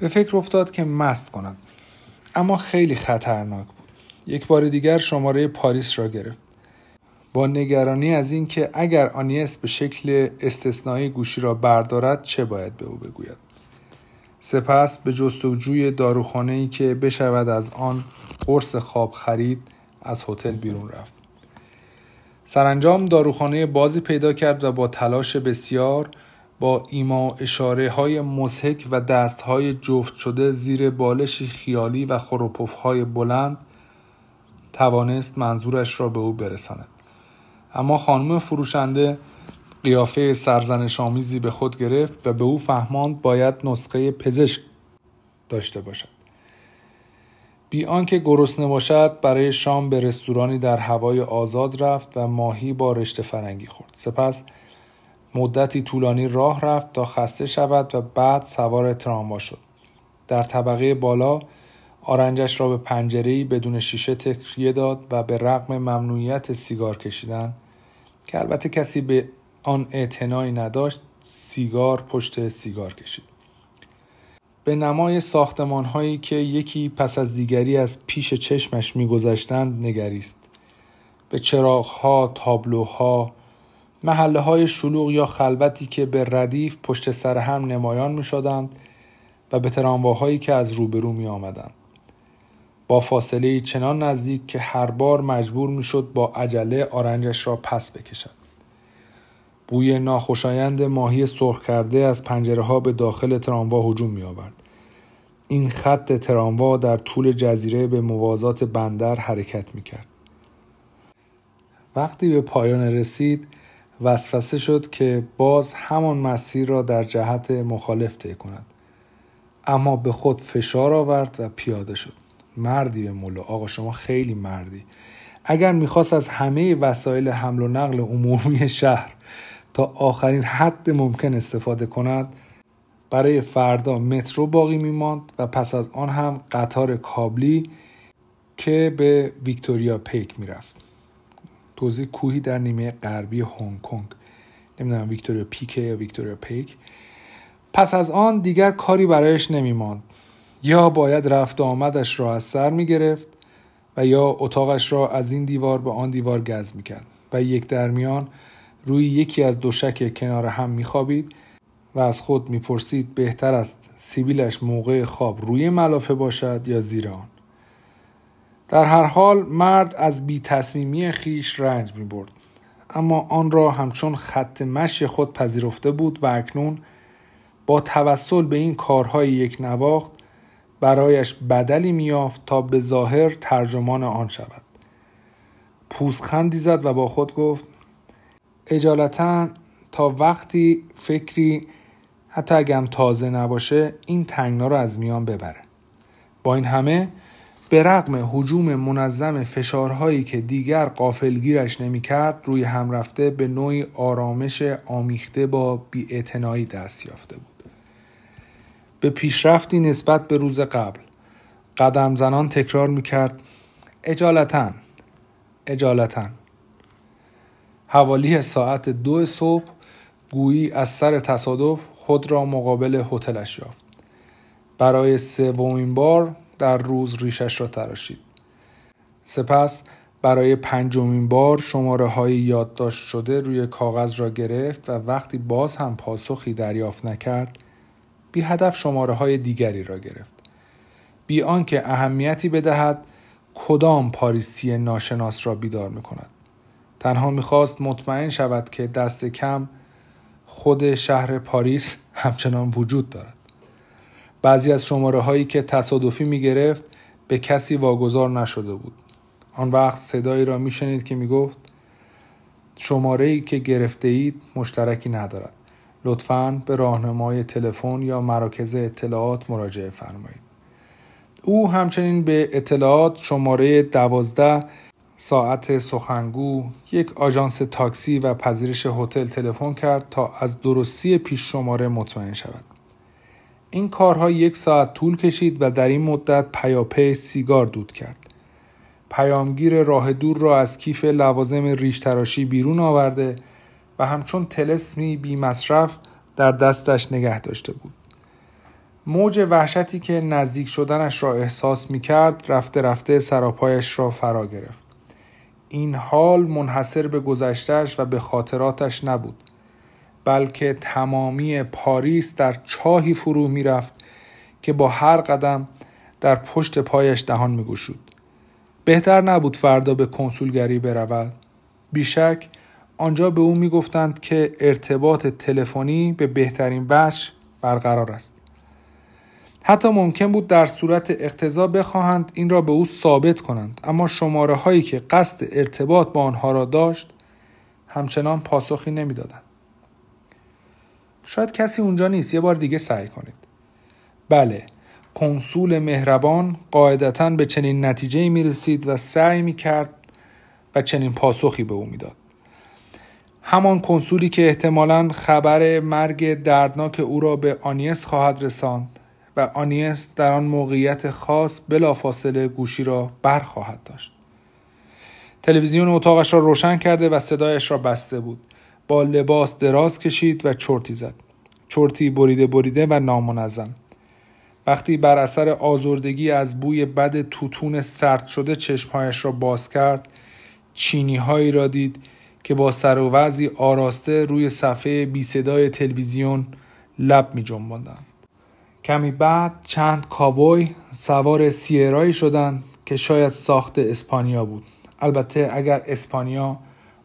به فکر افتاد که مست کند، اما خیلی خطرناک بود. یک بار دیگر شماره پاریس را گرفت، با نگرانی از این که اگر آنیس به شکل استثنایی گوشی را بردارد چه باید به او بگوید. سپس به جستجوی داروخانه‌ای که بشود از آن قرص خواب خرید از هتل بیرون رفت. سرانجام داروخانه بازی پیدا کرد و با تلاش بسیار با ایما و اشاره های مضحک و دست های جفت شده زیر بالشی خیالی و خروپف های بلند توانست منظورش را به او برساند. اما خانم فروشنده قیافه سرزنش آمیزی به خود گرفت و به او فهماند باید نسخه پزشک داشته باشد. بی آنکه گرسنه باشد برای شام به رستورانی در هوای آزاد رفت و ماهی با رشته فرنگی خورد. سپس مدتی طولانی راه رفت تا خسته شود و بعد سوار تراموا شد. در طبقه بالا آرنجش را به پنجره‌ای بدون شیشه تکیه داد و به رغم ممنوعیت سیگار کشیدن که البته کسی به آن اعتنایی نداشت، سیگار پشت سیگار کشید. به نمای ساختمان‌هایی که یکی پس از دیگری از پیش چشمش می‌گذشتند نگریست. به چراغ‌ها، تابلوها، محله‌های شلوغ یا خلوتی که به ردیف پشت سر هم نمایان می‌شدند و به ترامواهایی که از روبرو می‌آمدند. با فاصله چنان نزدیک که هر بار مجبور می‌شد با عجله آرنجش را پس بکشد. بوی ناخوشایند ماهی سرخ کرده از پنجره‌ها به داخل تراموا هجوم می‌آورد. این خط تراموا در طول جزیره به موازات بندر حرکت می‌کرد. وقتی به پایان رسید وسوسه شد که باز همان مسیر را در جهت مخالف طی کند، اما به خود فشار آورد و پیاده شد. مردی به ملا، آقا شما خیلی مردی. اگر می‌خواست از همه وسایل حمل و نقل عمومی شهر تا آخرین حد ممکن استفاده کند، برای فردا مترو باقی می‌ماند و پس از آن هم قطار کابلی که به ویکتوریا پیک می‌رفت. توزی کوهی در نیمه غربی هنگ کنگ. نمیدونم ویکتوریا پیک یا ویکتوریا پیک. پس از آن دیگر کاری برایش نمی‌ماند. یا باید رفت و آمدش را از سر می‌گرفت و یا اتاقش را از این دیوار به آن دیوار گز می‌کرد و یک درمیان روی یکی از دوشک کنار هم می‌خوابید و از خود می‌پرسید بهتر است سیبیلش موقع خواب روی ملافه باشد یا زیر آن. در هر حال مرد از بی‌تصمیمی خیش رنج می‌برد، اما آن را همچون خط مشی خود پذیرفته بود و اکنون با توسل به این کارهای یک نواخت برایش بدلی میافت تا به ظاهر ترجمان آن شود. پوزخندی زد و با خود گفت اجالتا تا وقتی فکری حتی اگم تازه نباشه این تنگنا را از میان ببره. با این همه به رغم هجوم منظم فشارهایی که دیگر غافلگیرش نمی‌کرد روی هم رفته به نوعی آرامش آمیخته با بی‌اعتنایی دست یافته بود. به پیشرفتی نسبت به روز قبل قدم زنان تکرار میکرد اجالتاً اجالتاً. حوالی ساعت 2 صبح گویی از سر تصادف خود را مقابل هتلش یافت. برای سومین بار در روز ریشش را تراشید. سپس برای 5مین بار شماره‌های یادداشت شده روی کاغذ را گرفت و وقتی باز هم پاسخی دریافت نکرد بی هدف شماره‌های دیگری را گرفت. بی آنکه اهمیتی بدهد کدام پاریسی ناشناس را بیدار می‌کند. تنها می‌خواست مطمئن شود که دست کم خود شهر پاریس همچنان وجود دارد. بعضی از شماره‌هایی که تصادفی می‌گرفت به کسی واگذار نشده بود. آن وقت صدایی را می‌شنید که می‌گفت شماره‌ای که گرفته اید مشترکی ندارد. لطفاً به راهنمای تلفن یا مراکز اطلاعات مراجعه فرمایید. او همچنین به اطلاعات شماره 12 ساعت سخنگو، یک آژانس تاکسی و پذیرش هتل تلفن کرد تا از درستی پیش شماره مطمئن شود. این کارها 1 ساعت طول کشید و در این مدت پیاپی سیگار دود کرد. پیامگیر راه دور را از کیف لوازم ریش تراشی بیرون آورده و همچون طلسمی بی مصرف در دستش نگه داشته بود. موج وحشتی که نزدیک شدنش را احساس می‌کرد رفته رفته سراپایش را فرا گرفت. این حال منحصر به گذشته‌اش و به خاطراتش نبود، بلکه تمامی پاریس در چاهی فرو می‌رفت که با هر قدم در پشت پایش دهان می‌گشود. بهتر نبود فردا به کنسولگری برود. بیشک آنجا به او می‌گفتند که ارتباط تلفنی به بهترین وجه برقرار است. حتی ممکن بود در صورت اقتضا بخواهند این را به او ثابت کنند، اما شماره هایی که قصد ارتباط با آنها را داشت همچنان پاسخی نمیدادند. شاید کسی اونجا نیست، یه بار دیگه سعی کنید. بله، کنسول مهربان قاعدتاً به چنین نتیجه‌ای میرسید و سعی میکرد و چنین پاسخی به او میداد. همان کنسولی که احتمالاً خبر مرگ دردناک او را به آنیس خواهد رساند و آنیس در آن موقعیت خاص بلافاصله گوشی را برخواهد داشت. تلویزیون اتاقش را روشن کرده و صدایش را بسته بود. با لباس دراز کشید و چرتی زد. چرتی بریده و نامنظم. وقتی بر اثر آزردگی از بوی بد توتون سرد شده چشمهایش را باز کرد، چینی هایی را دید که با سر و وضعی آراسته روی صفحه بی صدای تلویزیون لب می جنباندند. کمی بعد چند کاوبوی سوار سیرایی شدند که شاید ساخت اسپانیا بود. البته اگر اسپانیا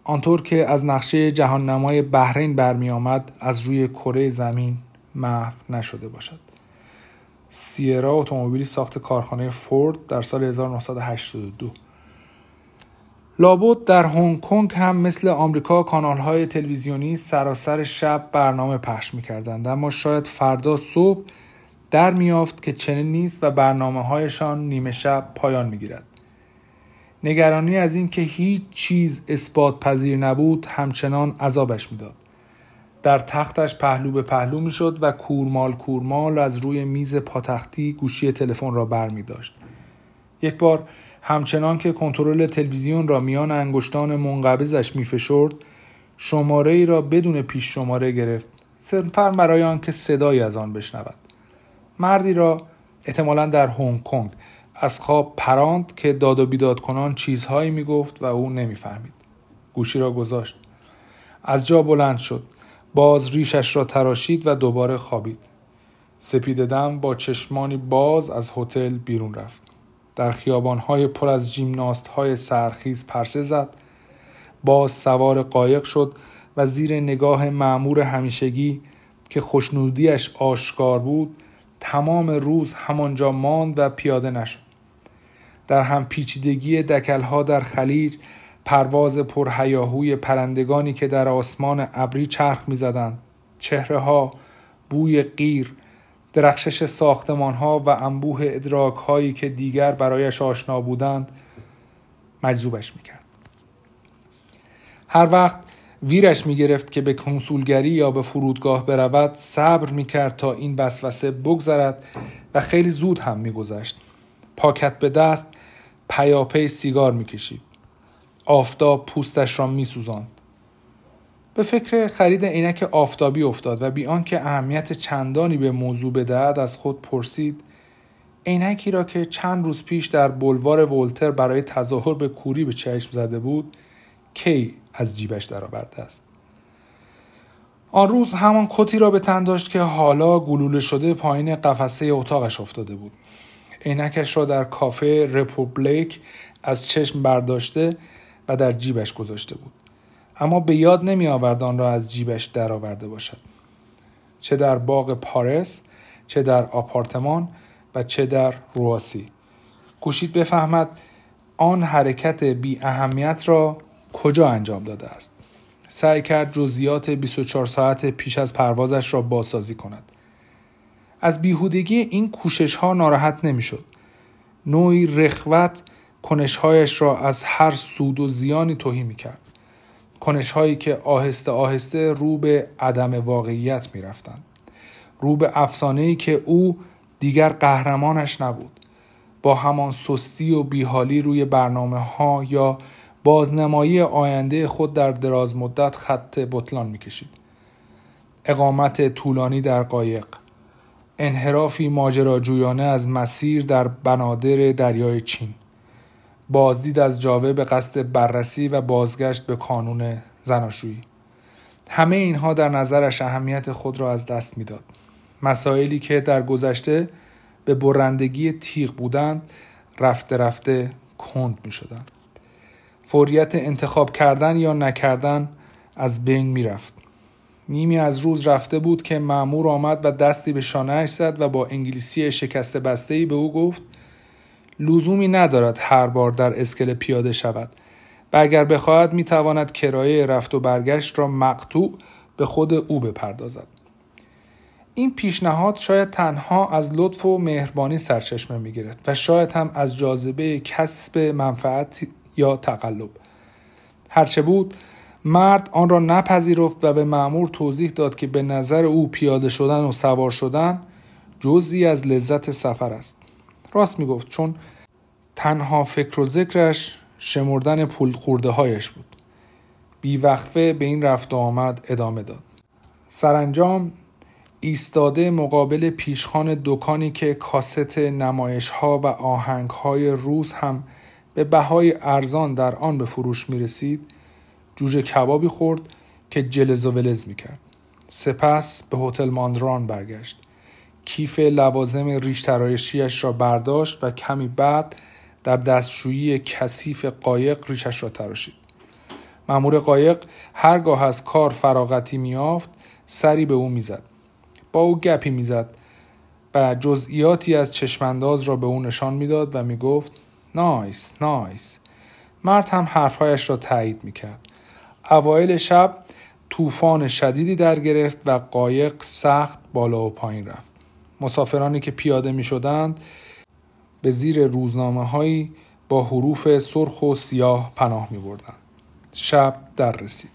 آنطور که از نقشه جهاننمای بحرین برمی آمد از روی کره زمین محو نشده باشد. سیرا اتومبیلی ساخت کارخانه فورد در سال 1982. لابد در هنگ کنگ هم مثل آمریکا کانال‌های تلویزیونی سراسر شب برنامه پخش می‌کردند، اما شاید فردا صبح در میافت که چنین نیست و برنامه‌هایشان نیمه شب پایان می‌گیرد. نگرانی از این که هیچ چیز اثبات پذیر نبود همچنان عذابش می‌داد. در تختش پهلو به پهلو می‌شد و کورمال از روی میز پاتختی گوشی تلفن را برمی‌داشت. یک بار همچنان که کنترل تلویزیون را میان انگشتان منقبضش می‌فشرد، شماره‌ای را بدون پیش شماره گرفت، صرفاً برای آنکه صدایی از آن بشنود. مردی را احتمالاً در هنگ کنگ از خواب پراند که داد و بیداد کنان چیزهایی میگفت و او نمیفهمید. گوشی را گذاشت. از جا بلند شد. باز ریشش را تراشید و دوباره خوابید. سپیددم با چشمانی باز از هتل بیرون رفت. در خیابان‌های پر از ژیمناست‌های سرخیز پرسه زد. باز سوار قایق شد و زیر نگاه مأمور همیشگی که خوشنودیش آشکار بود، تمام روز همانجا ماند و پیاده نشد. در هم پیچیدگی دکل‌ها در خلیج، پرواز پرهیاهوی پرندگانی که در آسمان ابری چرخ می‌زدند، چهره‌ها، بوی قیر، درخشش ساختمان‌ها و انبوه ادراک‌هایی که دیگر برایش آشنا بودند، مجذوبش می‌کرد. هر وقت ویرش می‌گرفت که به کنسولگری یا به فرودگاه برود، صبر می‌کرد تا این وسوسه بگذرد و خیلی زود هم می‌گذشت. پاکت به دست، پیاپی سیگار می‌کشید. آفتاب پوستش را می‌سوزاند. به فکر خرید عینک آفتابی افتاد و بی آنکه اهمیت چندانی به موضوع بدهد از خود پرسید: عینکی را که چند روز پیش در بلوار ولتر برای تظاهر به کوری به چشم زده بود، کی از جیبش درآورده است؟ آن روز همان کتی را به تن داشت که حالا گلوله شده پایین قفسه اتاقش افتاده بود. عینکش را در کافه رپوبلیک از چشم برداشته و در جیبش گذاشته بود، اما به یاد نمی آورد آن را از جیبش درآورده باشد. چه در باغ پاریس، چه در آپارتمان و چه در رواسی کوشید بفهمد آن حرکت بی اهمیت را کجا انجام داده است. سعی کرد جزئیات 24 ساعت پیش از پروازش را بازسازی کند. از بیهودگی این کوشش ها ناراحت نمی شد. نوعی رخوت کنشهایش را از هر سود و زیانی تهی می کرد. کنشهایی که آهسته آهسته رو به عدم واقعیت می رفتند. رو به افسانه‌ای که او دیگر قهرمانش نبود. با همان سستی و بیحالی روی برنامه ها یا بازنمایی آینده خود در دراز مدت خط بطلان میکشید. اقامت طولانی در قایق، انحرافی ماجراجویانه از مسیر در بنادر دریای چین، بازدید از جاوه به قصد بررسی و بازگشت به کانون زناشویی. همه اینها در نظرش اهمیت خود را از دست می‌داد. مسائلی که در گذشته به برندگی تیغ بودند، رفته رفته کند می‌شدند. فوریت انتخاب کردن یا نکردن از بین می‌رفت. نیمی از روز رفته بود که مأمور آمد و دستی به شانه‌اش زد و با انگلیسی شکسته بسته‌ای به او گفت: لزومی ندارد هر بار در اسکله پیاده شود و اگر بخواهد میتواند کرایه رفت و برگشت را مقطوع به خود او بپردازد. این پیشنهاد شاید تنها از لطف و مهربانی سرچشمه میگرفت و شاید هم از جاذبه کسب منفعت یا تقلب. هرچه بود، مرد آن را نپذیرفت و به مأمور توضیح داد که به نظر او پیاده شدن و سوار شدن جزئی از لذت سفر است. راست میگفت، چون تنها فکر و ذکرش شمردن پول خورده هایش بود. بیوقفه به این رفت و آمد ادامه داد. سرانجام ایستاده مقابل پیشخان دکانی که کاست نمایش ها و آهنگ های روز هم به بهای ارزان در آن به فروش می رسید، جوجه کبابی خورد که جلز و ولز می کرد. سپس به هتل ماندران برگشت. کیف لوازم ریش تراشی‌اش را برداشت و کمی بعد در دستشویی کثیف قایق ریشش را تراشید. مأمور قایق هرگاه از کار فراغتی می‌یافت، سری به او می‌زد. با او گپی می‌زد و جزئیاتی از چشم‌انداز را به او نشان می‌داد و می‌گفت: نایس، نایس. مرد هم حرف‌هایش را تایید می‌کرد. اوایل شب طوفان شدیدی در گرفت و قایق سخت بالا و پایین رفت. مسافرانی که پیاده می‌شدند به زیر روزنامه‌هایی با حروف سرخ و سیاه پناه می‌بردند. شب در رسید.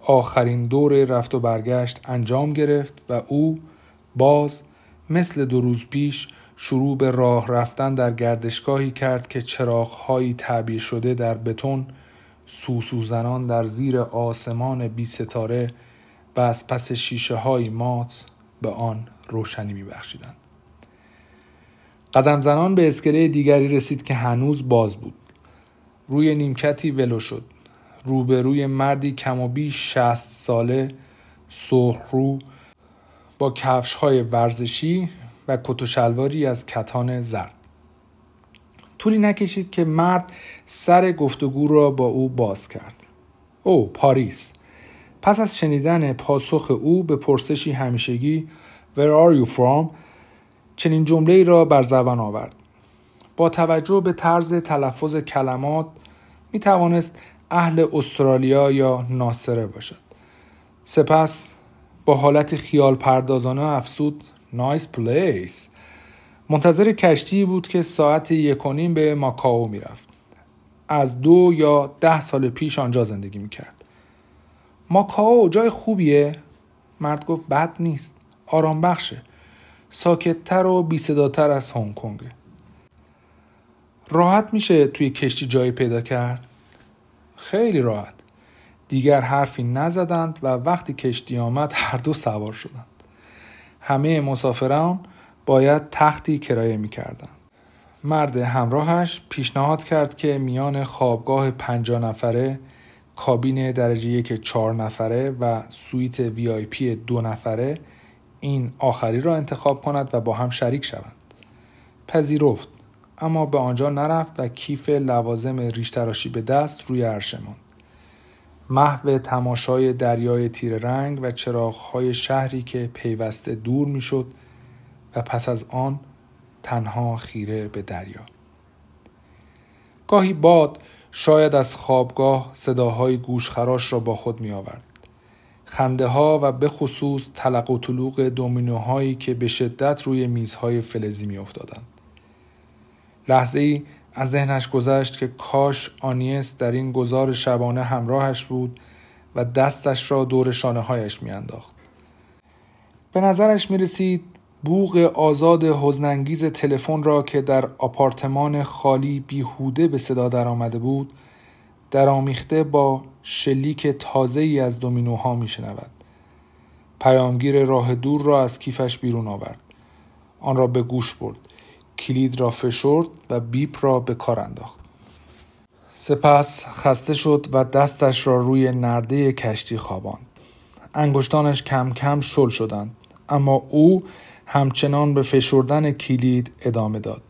آخرین دور رفت و برگشت انجام گرفت و او باز مثل دو روز پیش شروع به راه رفتن در گردشگاهی کرد که چراغ‌هایی تعبیه شده در بتون سوسو زنان در زیر آسمان بی‌ستاره و از پس شیشه‌های مات به آن روشنی می‌بخشیدند. قدم زنان به اسکله دیگری رسید که هنوز باز بود. روی نیمکتی ولو شد. روبروی مردی کم و بیش 60 ساله، سرخرو، با کفش‌های ورزشی و کت و شلواری از کتان زرد. طولی نکشید که مرد سر گفتگو را با او باز کرد. او پاریس. پس از شنیدن پاسخ او به پرسشی همیشگی Where are you from؟ چنین جمله‌ای را بر زبان آورد. با توجه به طرز تلفظ کلمات می توانست اهل استرالیا یا ناصره باشد. سپس با حالت خیال پردازانه افسود: نایس پلیس. منتظر کشتی بود که ساعت 1:30 به ماکائو می رفت. از 2 یا 10 سال پیش آنجا زندگی می کرد. ماکائو جای خوبیه؟ مرد گفت: بد نیست. آرام بخشه. ساکتتر و بی صداتر از هنگ کنگ. راحت میشه توی کشتی جایی پیدا کرد؟ خیلی راحت. دیگر حرفی نزدند و وقتی کشتی آمد هر دو سوار شدند. همه مسافران باید تختی کرایه میکردند. مرد همراهش پیشنهاد کرد که میان خوابگاه 50 نفره، کابین درجه 1 4 نفره و سویت VIP 2 نفره این آخری را انتخاب کند و با هم شریک شوند. پذیرفت، اما به آنجا نرفت و کیف لوازم ریش تراشی به دست روی عرشه ماند. محو تماشای دریای تیره رنگ و چراغ‌های شهری که پیوسته دور می‌شد و پس از آن تنها خیره به دریا. گاهی باد شاید از خوابگاه صداهای گوشخراش را با خود می‌آورد. خنده ها و به خصوص تلق و طلوق دومینوهایی که به شدت روی میزهای فلزی می افتادند. لحظه ای از ذهنش گذشت که کاش آنیس در این گذار شبانه همراهش بود و دستش را دور شانه هایش می انداخت. به نظرش می رسید بوق آزاد حزن‌انگیز تلفن را که در آپارتمان خالی بیهوده به صدا در آمده بود، درآمیخته با شلیک تازه‌ای از دومینوها می‌شنود. پیامگیر راه دور را از کیفش بیرون آورد. آن را به گوش برد، کلید را فشرد و بیپ را به کار انداخت. سپس خسته شد و دستش را روی نرده کشتی خواباند. انگشتانش کم کم شل شدند، اما او همچنان به فشردن کلید ادامه داد.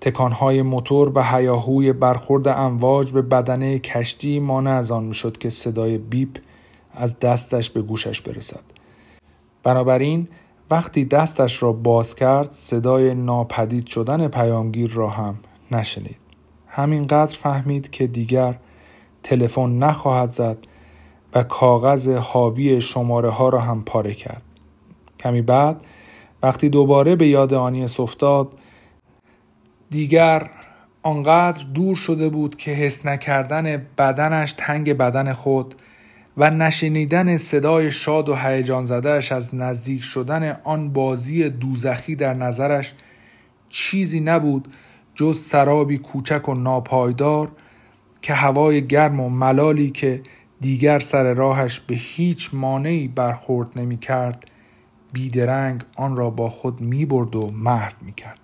تکانهای موتور و هیاهوی برخورد امواج به بدنه کشتی مانع از آن میشد که صدای بیپ از دستش به گوشش برسد. بنابراین وقتی دستش را باز کرد، صدای ناپدید شدن پیامگیر را هم نشنید. همینقدر فهمید که دیگر تلفن نخواهد زد و کاغذ حاوی شماره ها را هم پاره کرد. کمی بعد وقتی دوباره به یاد آنیس افتاد، دیگر آنقدر دور شده بود که حس نکردن بدنش تنگ بدن خود و نشنیدن صدای شاد و هیجان زده‌اش از نزدیک شدن آن بازی دوزخی در نظرش چیزی نبود جز سرابی کوچک و ناپایدار که هوای گرم و ملالی که دیگر سر راهش به هیچ مانعی برخورد نمی کرد بیدرنگ آن را با خود می برد و محو می کرد.